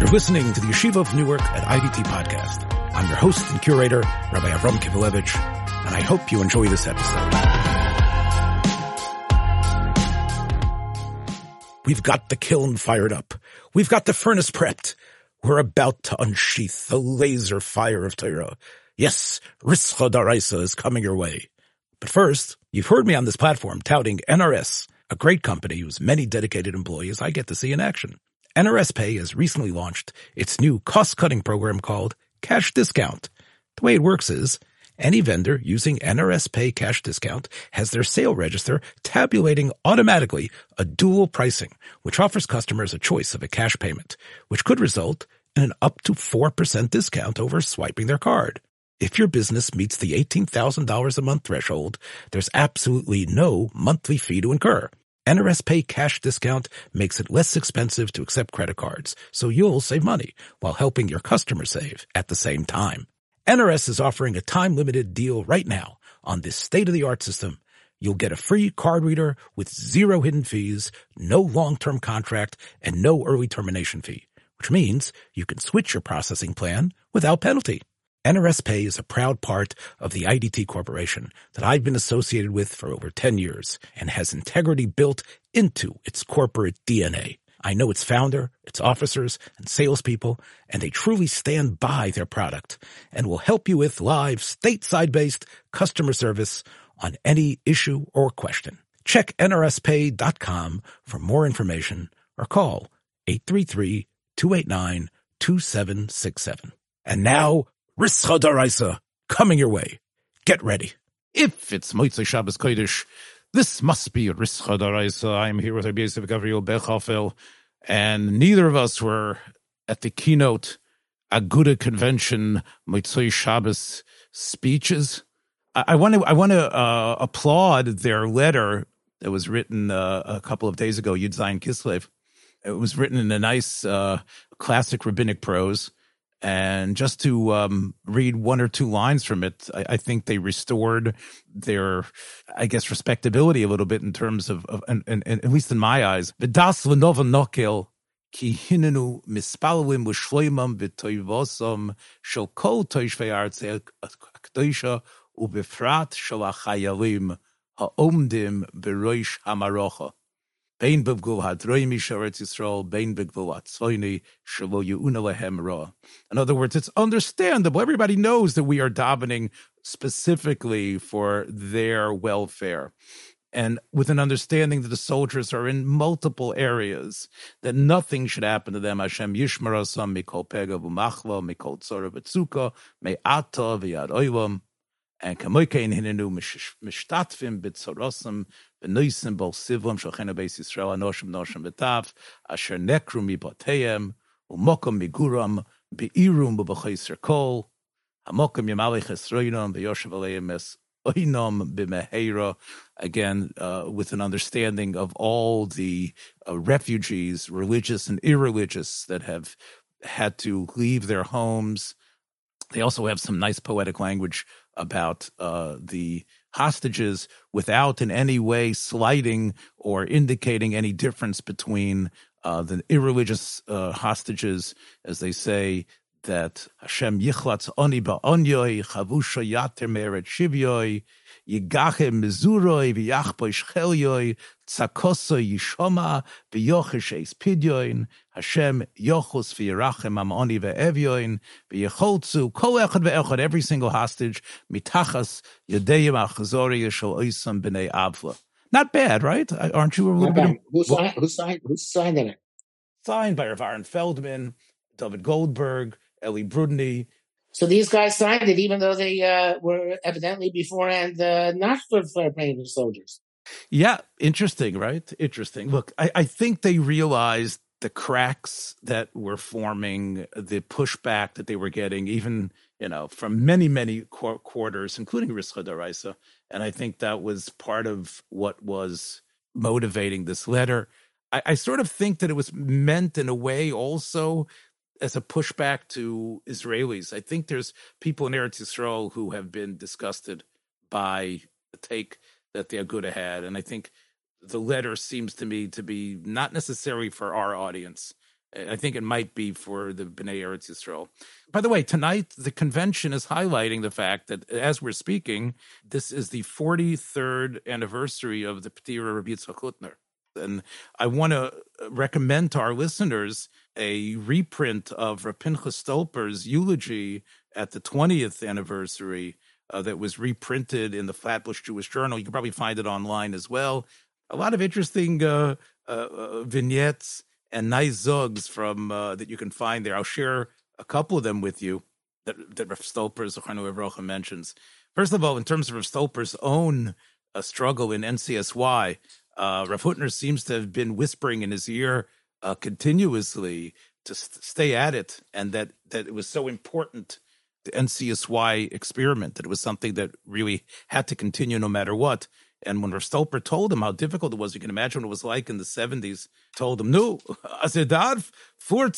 You're listening to the Yeshiva of Newark at IDT podcast. I'm your host and curator, Rabbi Avram Kivilevich, and I hope you enjoy this episode. We've got the kiln fired up. We've got the furnace prepped. We're about to unsheath the laser fire of Torah. Yes, Ritzcha D'Oraisa is coming your way. But first, you've heard me on this platform touting NRS, a great company whose many dedicated employees I get to see in action. NRS Pay has recently launched its new cost-cutting program called Cash Discount. The way it works is any vendor using NRS Pay Cash Discount has their sale register tabulating automatically a dual pricing, which offers customers a choice of a cash payment, which could result in an up to 4% discount over swiping their card. If your business meets the $18,000 a month threshold, there's absolutely no monthly fee to incur. NRS Pay Cash Discount makes it less expensive to accept credit cards, so you'll save money while helping your customers save at the same time. NRS is offering a time-limited deal right now on this state-of-the-art system. You'll get a free card reader with zero hidden fees, no long-term contract, and no early termination fee, which means you can switch your processing plan without penalty. NRS Pay is a proud part of the IDT Corporation that I've been associated with for over 10 years and has integrity built into its corporate DNA. I know its founder, its officers, and salespeople, and they truly stand by their product and will help you with live, stateside-based customer service on any issue or question. Check NRSPay.com for more information or call 833-289-2767. And now, Ritzcha D'Oraisa, coming your way. Get ready. If it's Motzei Shabbos Kodesh, this must be Ritzcha D'Oraisa. I'm here with Rabbi Yisrael Gabriel Bechafel, and neither of us were at the keynote Aguda convention Motzei Shabbos speeches. I want to applaud their letter that was written a couple of days ago, Yud Zayin Kislev. It was written in a nice classic rabbinic prose. And just to read one or two lines from it, I think they restored their, I guess, respectability a little bit in terms of and at least in my eyes. In other words, it's understandable. Everybody knows that we are davening specifically for their welfare, and with an understanding that the soldiers are in multiple areas, that nothing should happen to them. Hashem yishmar osam mikol pega v'machva, mikol tzora v'tzuka, me'ata v'yad oilam. And kamoikein hinenu mishtatvim b'tzorosam v'noisim bol sivlam shulchenu beis Yisrael anoshim noshim v'tav asher nekru mibateyem u'mokom miguram b'irum b'b'chayser kol hamokom yamalech esroinom v'yoshev aleim es oinom b'meheira. Again, with an understanding of all the refugees, religious and irreligious, that have had to leave their homes. They also have some nice poetic language about the hostages, without in any way slighting or indicating any difference between the irreligious hostages, as they say that Hashem yichlatz oni ba'onyoi, chavusha yater meret shivyoi, yigachem mizuroi, v'yachboi shchelyoi, tzakoso yishoma, v'yochish eispidyoin, Hashem yochus v'yirachem amoni ve'evyoin, v'yicholtzu kol echad ve'echad, every single hostage, mitachas yodeyim achazori yishol oisam b'nei avla. Not bad, right? Aren't you a little bit? Who signed it? Signed by Rav Aharon Feldman, David Goldberg, Ellie Brudney. So these guys signed it, even though they were evidently beforehand not for playing with soldiers. Yeah, interesting, right? Interesting. Look, I think they realized the cracks that were forming, the pushback that they were getting, even from many, many quarters, including Ritzcha D'Oraisa. And I think that was part of what was motivating this letter. I sort of think that it was meant in a way also as a pushback to Israelis. I think there's people in Eretz Yisrael who have been disgusted by the take that the Aguda had. And I think the letter seems to me to be not necessary for our audience. I think it might be for the B'nai Eretz Yisrael. By the way, tonight, the convention is highlighting the fact that, as we're speaking, this is the 43rd anniversary of the P'tira Reb Yitzchok Hutner. And I want to recommend to our listeners a reprint of Reb Pinchas Stolper's eulogy at the 20th anniversary that was reprinted in the Flatbush Jewish Journal. You can probably find it online as well. A lot of interesting vignettes and nice zogs from that you can find there. I'll share a couple of them with you that Reb Stolper, Zochanu Evrocha, mentions. First of all, in terms of Reb Stolper's own struggle in NCSY, Reb Hutner seems to have been whispering in his ear continuously to stay at it, and that it was so important, the NCSY experiment, that it was something that really had to continue no matter what. And when Reb Stolper told him how difficult it was, you can imagine what it was like in the 70s, told him, no, go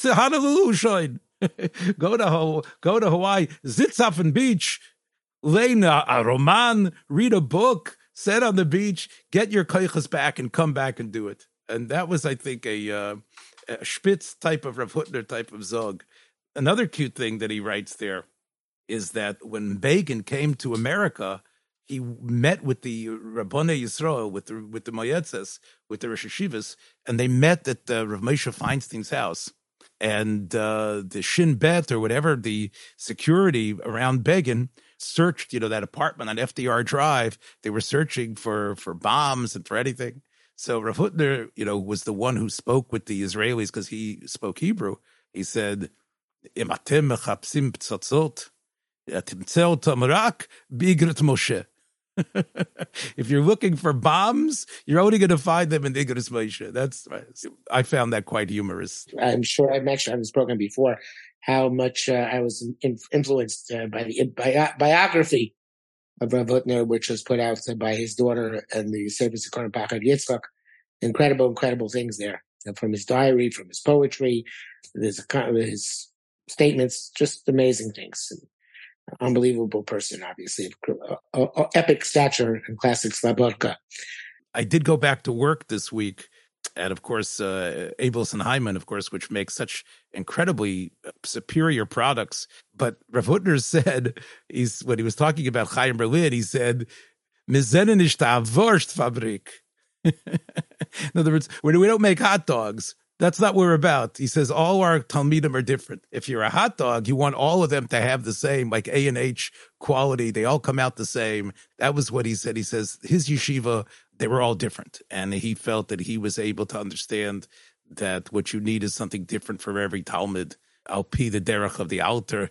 to Hawaii, Zitzafen Beach, lay a roman, read a book, sit on the beach, get your koiches back and come back and do it. And that was, I think, a Spitz type of Reb Hutner type of zog. Another cute thing that he writes there is that when Begin came to America, he met with the Rabbonei Yisrael, with the Moyetzes, with the Rosh Hashivas, and they met at Rav Moshe Feinstein's house. And the Shin Bet, or whatever, the security around Begin searched, that apartment on FDR Drive. They were searching for bombs and for anything. So Reb Hutner, was the one who spoke with the Israelis because he spoke Hebrew. He said, Im atem mechapsim ptzotzot, atimtzeu otam rak b'igrot Moshe. If you're looking for bombs, you're only going to find them in the Igrot Moshe. I found that quite humorous. I'm sure I've spoken before how much I was influenced by the biography of Reb Hutner, which was put out by his daughter and the service of Keren Pachad Yitzchak. Incredible things there, and from his diary, from his poetry, his statements, just amazing things. And, unbelievable person, obviously, epic stature and classic Slabodka. I did go back to work this week at, of course, Abelson-Hyman, of course, which makes such incredibly superior products. But Reb Hutner said, when he was talking about Chaim Berlin, he said, "Mizenen ist a Wurstfabrik." In other words, we don't make hot dogs. That's not what we're about. He says all our Talmidim are different. If you're a hot dog, you want all of them to have the same, like A&H quality. They all come out the same. That was what he said. He says his yeshiva, they were all different. And he felt that he was able to understand that what you need is something different for every Talmid. Al pi the derech of the altar,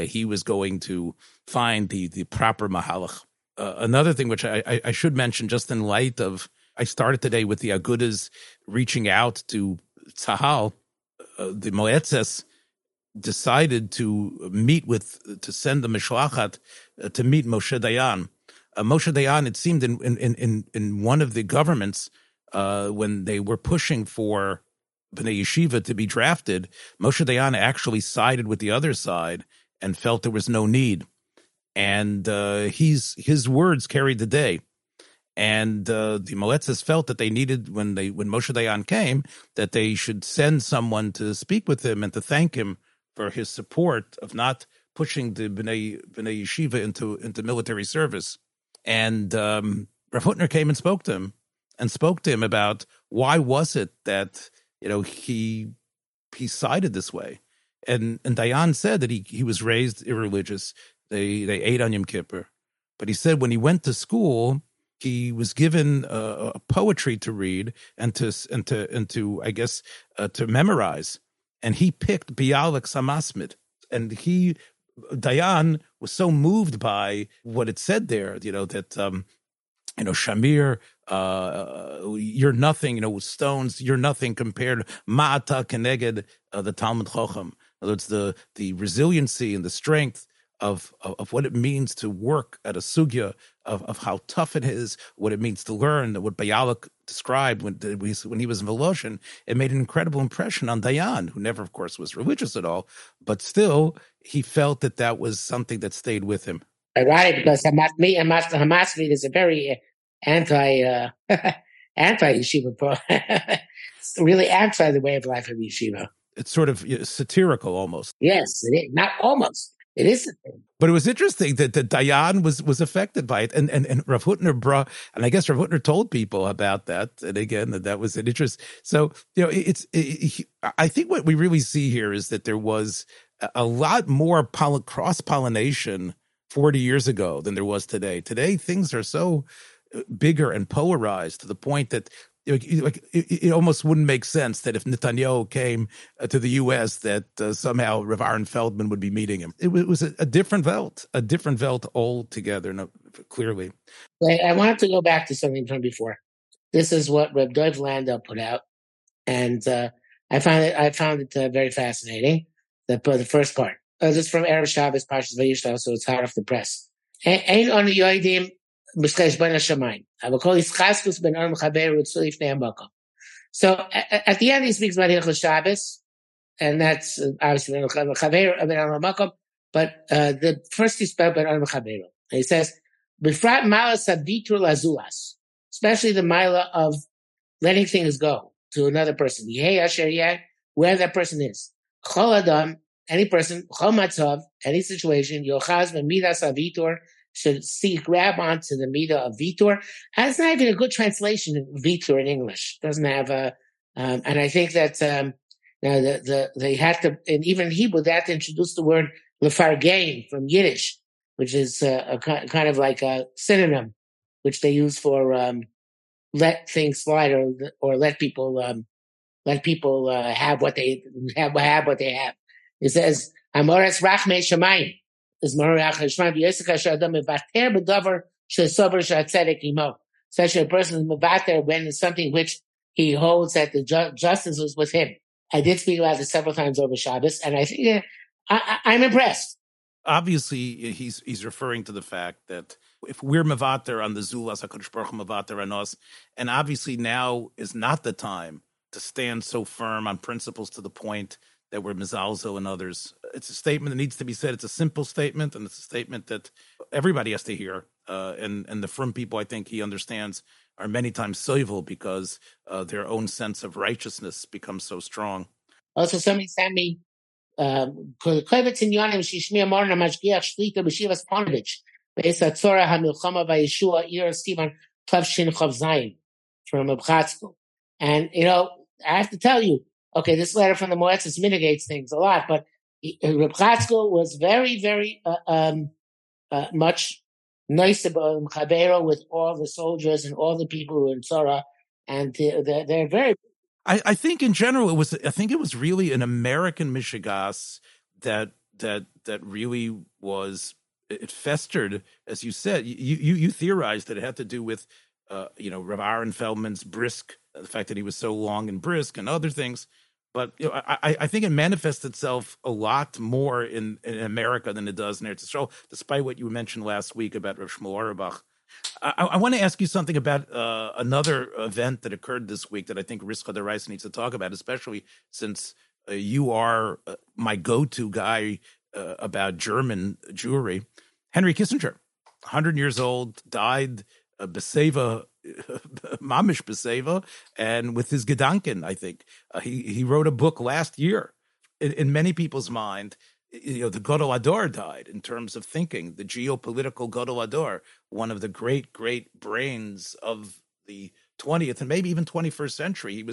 he was going to find the proper mahalach. Another thing which I should mention, just in light of, I started today with the Agudas reaching out to Tzahal, the Moetzes decided to send the Mishloachat to meet Moshe Dayan. Moshe Dayan, it seemed in one of the governments, when they were pushing for Bnei Yeshiva to be drafted, Moshe Dayan actually sided with the other side and felt there was no need. And his words carried the day. And the Moetzes felt that they needed, when Moshe Dayan came, that they should send someone to speak with him and to thank him for his support of not pushing the B'nai Yeshiva into military service. And Reb Hutner came and spoke to him about why was it that he sided this way. And Dayan said that he was raised irreligious. They ate on Yom Kippur, but he said when he went to school, he was given a poetry to read and to I guess to memorize, and he picked Bialik Samasmid, and Dayan was so moved by what it said there, that Shamir, you're nothing, stones, you're nothing compared Ma'ata Keneged the Talmud Chacham. In other words, the resiliency and the strength of what it means to work at a sugya, of how tough it is, what it means to learn, what Bialik described when he was in Voloshin. It made an incredible impression on Dayan, who never, of course, was religious at all, but still he felt that was something that stayed with him. Ironic, because Hamasvid is a very anti-yeshiva, really anti the way of life of yeshiva. It's sort of satirical almost. Yes, it is. Not almost. It is satirical. But it was interesting that Dayan was affected by it. And Rav Hutner Rav Hutner told people about that. And again, that was an interest. So, I think what we really see here is that there was a lot more cross-pollination 40 years ago than there was today. Today, things are so bigger and polarized to the point that it almost wouldn't make sense that if Netanyahu came to the U.S. that somehow Rav Aharon Feldman would be meeting him. It was a different Welt, altogether, clearly. I wanted to go back to something from before. This is what Rav Dov Lando put out, and I found it very fascinating, the first part. This is from Erev Shabbos, Parshas Vayishlach, so it's hot off the press. So at the end, he speaks about Hilchos Shabbos, and that's obviously but the first he spoke about Adam Chaveru. He says, especially the mila of letting things go to another person, where that person is. Any person, any situation, should grab onto the midah of vitur. That's not even a good translation of vitur in English. It doesn't have a, and I think that they had to, and even Hebrew, they had to introduce the word lefargein from Yiddish, which is a kind of like a synonym, which they use for let things slide or let people have what they have. It says, Amoras Rachmei Shamayim is Marach Hashmai V'Yisaka Shadam Mevater B'Dover Shesover Shatzedek Imo. Especially a person is Mevater when it's something which he holds that the justice was with him. I did speak about this several times over Shabbos, and I think I'm impressed. Obviously, he's referring to the fact that if we're Mevater on the Zulas, HaKadosh Baruch Hu Mevater on us, and obviously now is not the time to stand so firm on principles to the point that were Mizalzo and others. It's a statement that needs to be said. It's a simple statement, and it's a statement that everybody has to hear. And the frum people, I think he understands, are many times soivel because their own sense of righteousness becomes so strong. Also, somebody sent me, from Abchatzko. And, I have to tell you, okay, this letter from the Moetzis mitigates things a lot, but Reb Chatzko was very, very much nice about Chavero with all the soldiers and all the people who were in Tzora, and they're very. I think in general it was really an American mishigas that really was, it festered, as you said. You theorized that it had to do with Rav Aharon Feldman's brisk. The fact that he was so long and brisk and other things. But I think it manifests itself a lot more in America than it does in Eretz Yisrael, despite what you mentioned last week about Rav Shmuel Auerbach. I want to ask you something about another event that occurred this week that I think Ritzcha D'Oraisa needs to talk about, especially since you are my go-to guy about German Jewry. Henry Kissinger, 100 years old, died Beseva, Mamish Beseva, and with his Gedanken, I think. He wrote a book last year. In many people's mind, the Gadol Hador died in terms of thinking, the geopolitical Gadol Hador, one of the great, great brains of the 20th and maybe even 21st century. He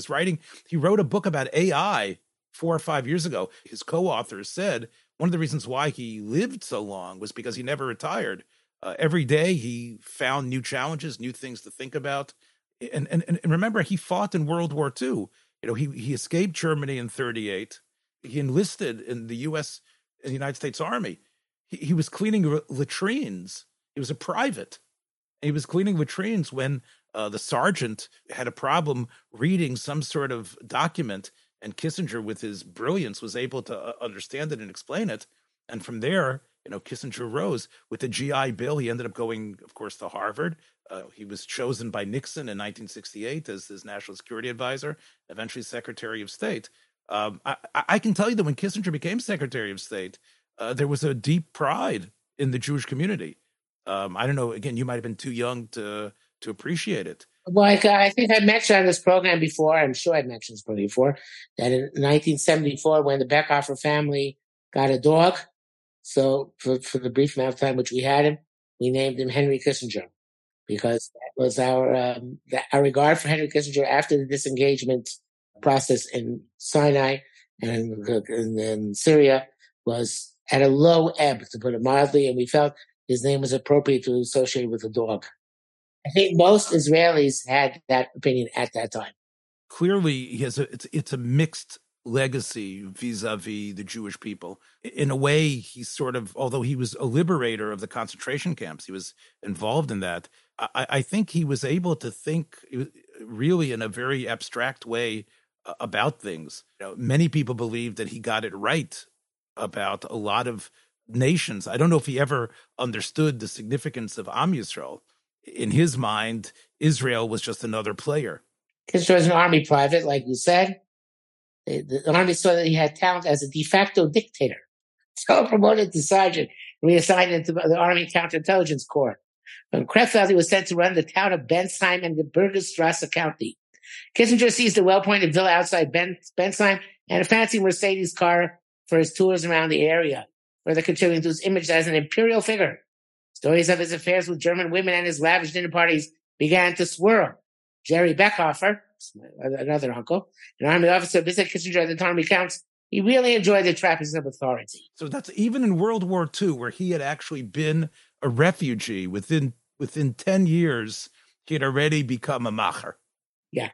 wrote a book about AI 4 or 5 years ago. His co-authors said one of the reasons why he lived so long was because he never retired. Every day he found new challenges, new things to think about. And remember, he fought in World War II. He escaped Germany in 1938. He enlisted in the United States Army. He was cleaning latrines. He was a private. He was cleaning latrines when the sergeant had a problem reading some sort of document, and Kissinger, with his brilliance, was able to understand it and explain it. And from there, Kissinger rose with the GI Bill. He ended up going, of course, to Harvard. He was chosen by Nixon in 1968 as his national security advisor, eventually Secretary of State. I can tell you that when Kissinger became Secretary of State, there was a deep pride in the Jewish community. I don't know, again, you might have been too young to appreciate it. Like, I think I mentioned on this program before, I'm sure I mentioned this program before, that in 1974, when the Bechhofer family got a dog, so for the brief amount of time which we had him, we named him Henry Kissinger, because that was our regard for Henry Kissinger after the disengagement process in Sinai and in Syria was at a low ebb, to put it mildly, and we felt his name was appropriate to associate with a dog. I think most Israelis had that opinion at that time. Clearly, he has it's a mixed legacy vis-a-vis the Jewish people. In a way, he sort of, although he was a liberator of the concentration camps, he was involved in that. I think he was able to think really in a very abstract way about things. You know, many people believe that he got it right about a lot of nations. I don't know if he ever understood the significance of Am Yisrael. In his mind, Israel was just another player. Kissinger was an army private, like you said. The army saw that he had talent as a de facto dictator. So promoted to sergeant, reassigned into the Army Counterintelligence Corps. From Krefeld, he was sent to run the town of Bensheim and the Bergstrasse county. Kissinger seized a well-appointed villa outside Bensheim and a fancy Mercedes car for his tours around the area, further contributing to his image as an imperial figure. Stories of his affairs with German women and his lavish dinner parties began to swirl. Jerry Bechhofer, another uncle, an army officer, visited Kissinger at the time recounts he really enjoyed the trappings of authority. So that's even in World War II, where he had actually been a refugee. Within 10 years, he had already become a macher. Yeah.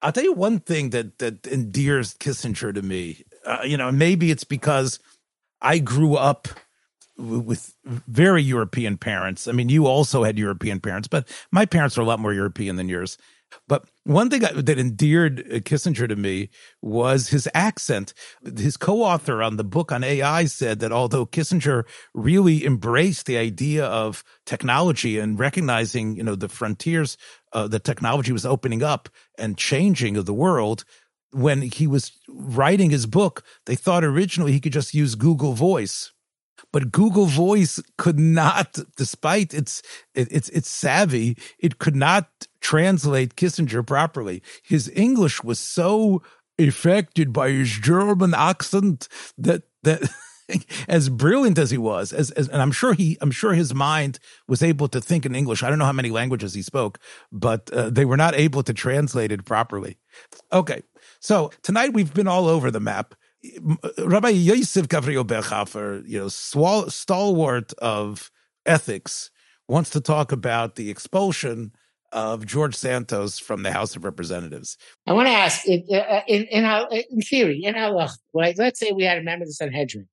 I'll tell you one thing that endears Kissinger to me. Maybe it's because I grew up with very European parents. I mean, you also had European parents, but my parents were a lot more European than yours. But one thing that endeared Kissinger to me was his accent. His co-author on the book on AI said that although Kissinger really embraced the idea of technology and recognizing, the frontiers, that technology was opening up and changing of the world, when he was writing his book, they thought originally he could just use Google Voice. But Google Voice could not, despite its savvy, it could not translate Kissinger properly. His English was so affected by his German accent that as brilliant as he was, and I'm sure his mind was able to think in English. I don't know how many languages he spoke, but they were not able to translate it properly. Okay, so tonight we've been all over the map. Rabbi Yisrael Gabriel Bechafel, stalwart of ethics, wants to talk about the expulsion of George Santos from the House of Representatives. I want to ask, in theory, in halacha, right? Let's say we had a member of the Sanhedrin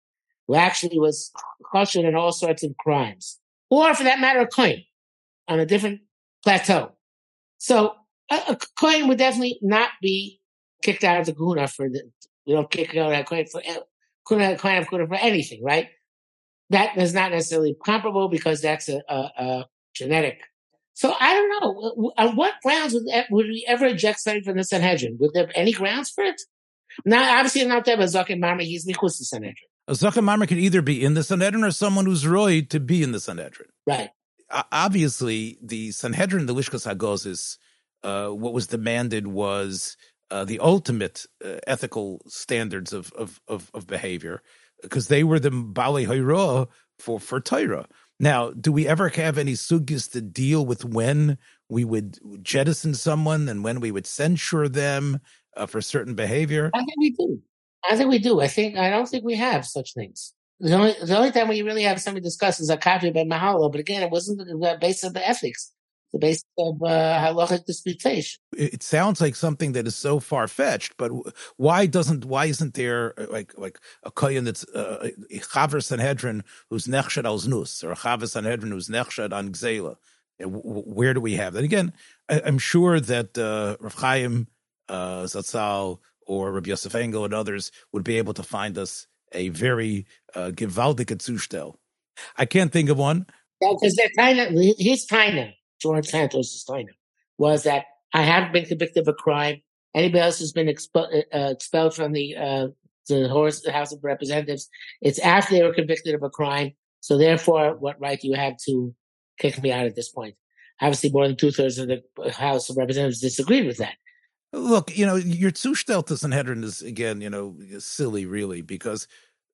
who actually was cautioned in all sorts of crimes, or for that matter, a kohen on a different plateau. So a kohen would definitely not be kicked out of the kahuna for the. We don't kick out a coin for anything, right? That is not necessarily comparable because that's a genetic. So I don't know. On what grounds would we ever eject somebody from the Sanhedrin? Would there be any grounds for it? Now, obviously not that, but Zokin Marmer, he's Mikus the Sanhedrin. Zokin Marmer could either be in the Sanhedrin or someone who's roy to be in the Sanhedrin. Right. Obviously, the Sanhedrin, the Lishkas Hagosis, what was demanded was the ultimate ethical standards of behavior, because they were the Balei Hora for Torah. Now, do we ever have any sugyas to deal with when we would jettison someone and when we would censure them for certain behavior? I think we do. I don't think we have such things. The only time we really have something discussed is a Akavi ben Mahalo, but again, it wasn't the base of the ethics. The basis of halachic disputation. It sounds like something that is so far fetched, but why isn't there like a kohen that's a chaver Sanhedrin who's nechshed al znus, or a chaver Sanhedrin who's nechshed on gzeila? Where do we have that? Again, I'm sure that Rav Chaim Zatzal or Rabbi Yosef Engel and others would be able to find us a very gewaltige Zustel. I can't think of one. Because he's Taina. George Santos' line was that I haven't been convicted of a crime. Anybody else who's been expelled from the House of Representatives, it's after they were convicted of a crime. So therefore, what right do you have to kick me out at this point? obviously more than two-thirds of the House of Representatives disagreed with that. Look, you know, your Zustellung to Sanhedrin is, again, you know, silly, really, because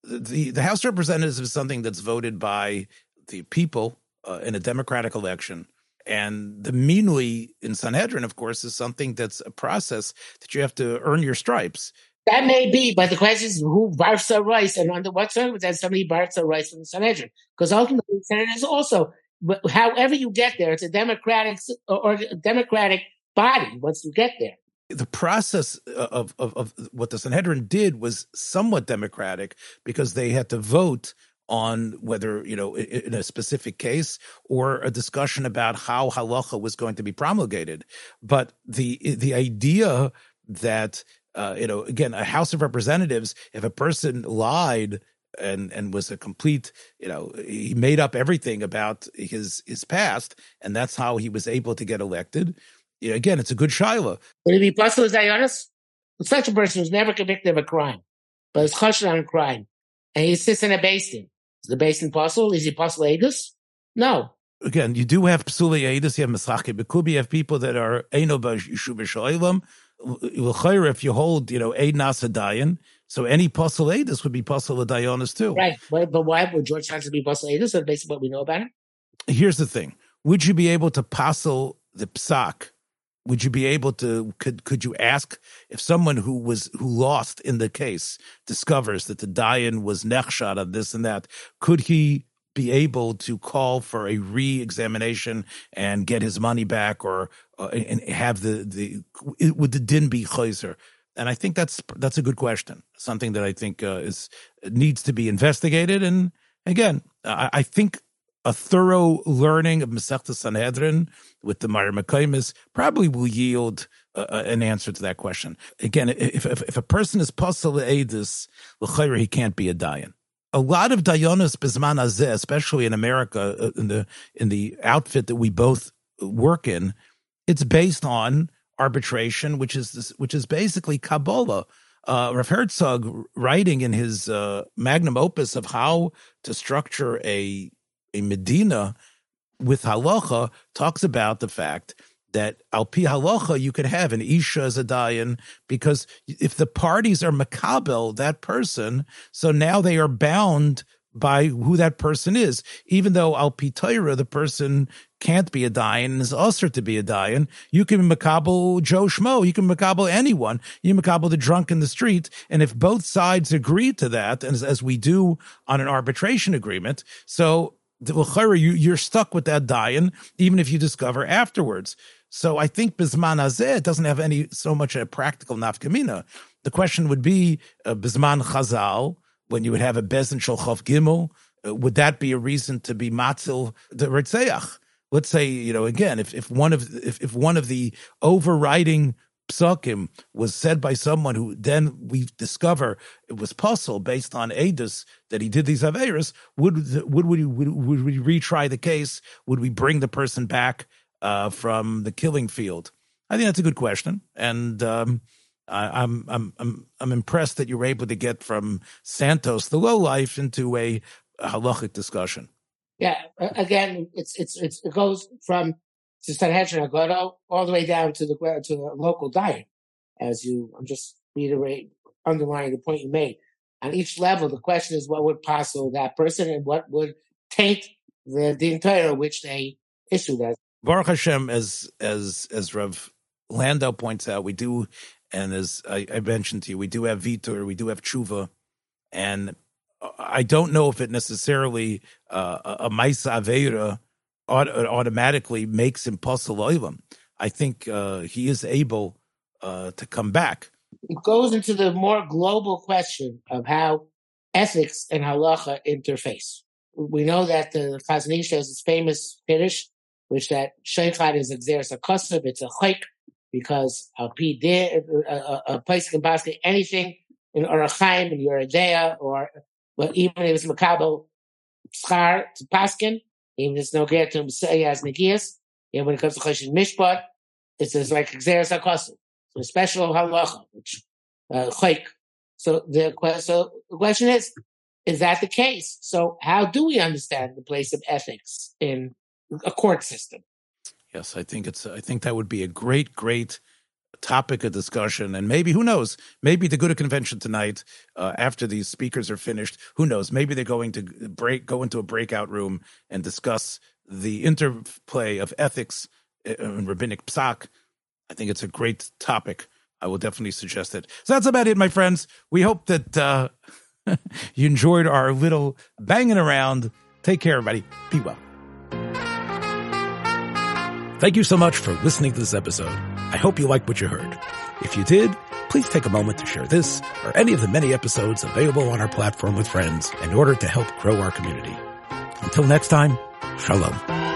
the House of Representatives is something that's voted by the people in a democratic election. And the minui in Sanhedrin, of course, is something that's a process that you have to earn your stripes. That may be, but the question is who barfs our rice and under what circumstances somebody barfs our rice from the Sanhedrin. Because ultimately, the Senate is also, however you get there, it's a democratic or democratic body once you get there. The process of what the Sanhedrin did was somewhat democratic because they had to vote on whether, you know, in a specific case or a discussion about how halacha was going to be promulgated. But the idea that, you know, again, a House of Representatives, if a person lied and was a complete, you know, he made up everything about his past, and that's how he was able to get elected. You know, again, it's a good shaila. Would it be possible, is that honest? Such a person who's never convicted of a crime, but is chashuv on a crime, and he sits in a basin. Is the basin possible? Is he possible edus? No. Again, you do have psule edus, you have mesachim b'kubi, you have people that are eino b'yishuv b'shoilam. L'chayr, if you hold, you know, einas hadayin, so any possible edus would be possible dayonis too. Right, but why would George Santos be possible edus? That's basically what we know about him. Here's the thing. Would you be able to passel the psak? Would you be able to, could you ask if someone who lost in the case discovers that the Dayan was nechshad on this and that, could he be able to call for a re-examination and get his money back or and have would the din be chayzer? And I think that's a good question, something that I think needs to be investigated. And again, I think a thorough learning of Masechtas Sanhedrin with the Meir Mekaymis probably will yield an answer to that question. Again, if a person is posel le'edus, l'chayra, he can't be a dayan. A lot of dayanos b'zman hazeh, especially in America, in the outfit that we both work in, it's based on arbitration, which is basically Kabbalah. Rav Herzog, writing in his magnum opus of how to structure a Medina with halacha, talks about the fact that al pi halacha you could have an isha as a dayan, because if the parties are makabel that person, so now they are bound by who that person is, even though al pi Torah the person can't be a dayan and is usher to be a dayan. You can makabel Joe Schmo, you can makabel anyone, you makabel the drunk in the street, and if both sides agree to that, and as we do on an arbitration agreement, so you're stuck with that dayan, even if you discover afterwards. So I think Bizman Hazeh doesn't have so much a practical nafkamina. The question would be Bizman Chazal, when you would have a Bezin Sholchof Gimel, would that be a reason to be Matzil the Ritzeach? Let's say, you know, again, if one of the overriding psukim was said by someone who then we discover it was puzzle based on edus that he did these averis, would we retry the case? Would we bring the person back from the killing field? I think that's a good question, and I'm impressed that you were able to get from Santos the lowlife into a halachic discussion. Yeah, again, it goes from to Sanhedrin Aguda, all the way down to the local diet, as I'm just reiterating, underlining the point you made. On each level, the question is what would parcel that person and what would taint the entire which they issue that. Baruch Hashem, as Rav Lando points out, we do, and as I mentioned to you, we do have Vitur, we do have Tshuva, and I don't know if it necessarily a Maisa Aveira automatically makes him posel olam. I think he is able to come back. It goes into the more global question of how ethics and halacha interface. We know that the Chazanish has this famous Kiddush, which that sheikhad is exeris a kusub, it's a chayk, because a place can basket anything in Orachaim, in Yeridea, or well, even if it's Makabo, Schar, to Paskin, even if it's no get to Messiah's Nagias, and when it comes to Choshen Mishpat, it says like Xeris HaKosu, so a special halacha, which Choik. So the question is that the case? So how do we understand the place of ethics in a court system? Yes, I think it's. I think that would be a great, great topic of discussion. And maybe, who knows, maybe the Aguda convention tonight, after these speakers are finished, who knows, maybe they're going to go into a breakout room and discuss the interplay of ethics and rabbinic psak. I think it's a great topic. I will definitely suggest it. So that's about it, my friends. We hope that you enjoyed our little banging around. Take care, everybody. Be well. Thank you so much for listening to this episode. I hope you liked what you heard. If you did, please take a moment to share this or any of the many episodes available on our platform with friends in order to help grow our community. Until next time, shalom.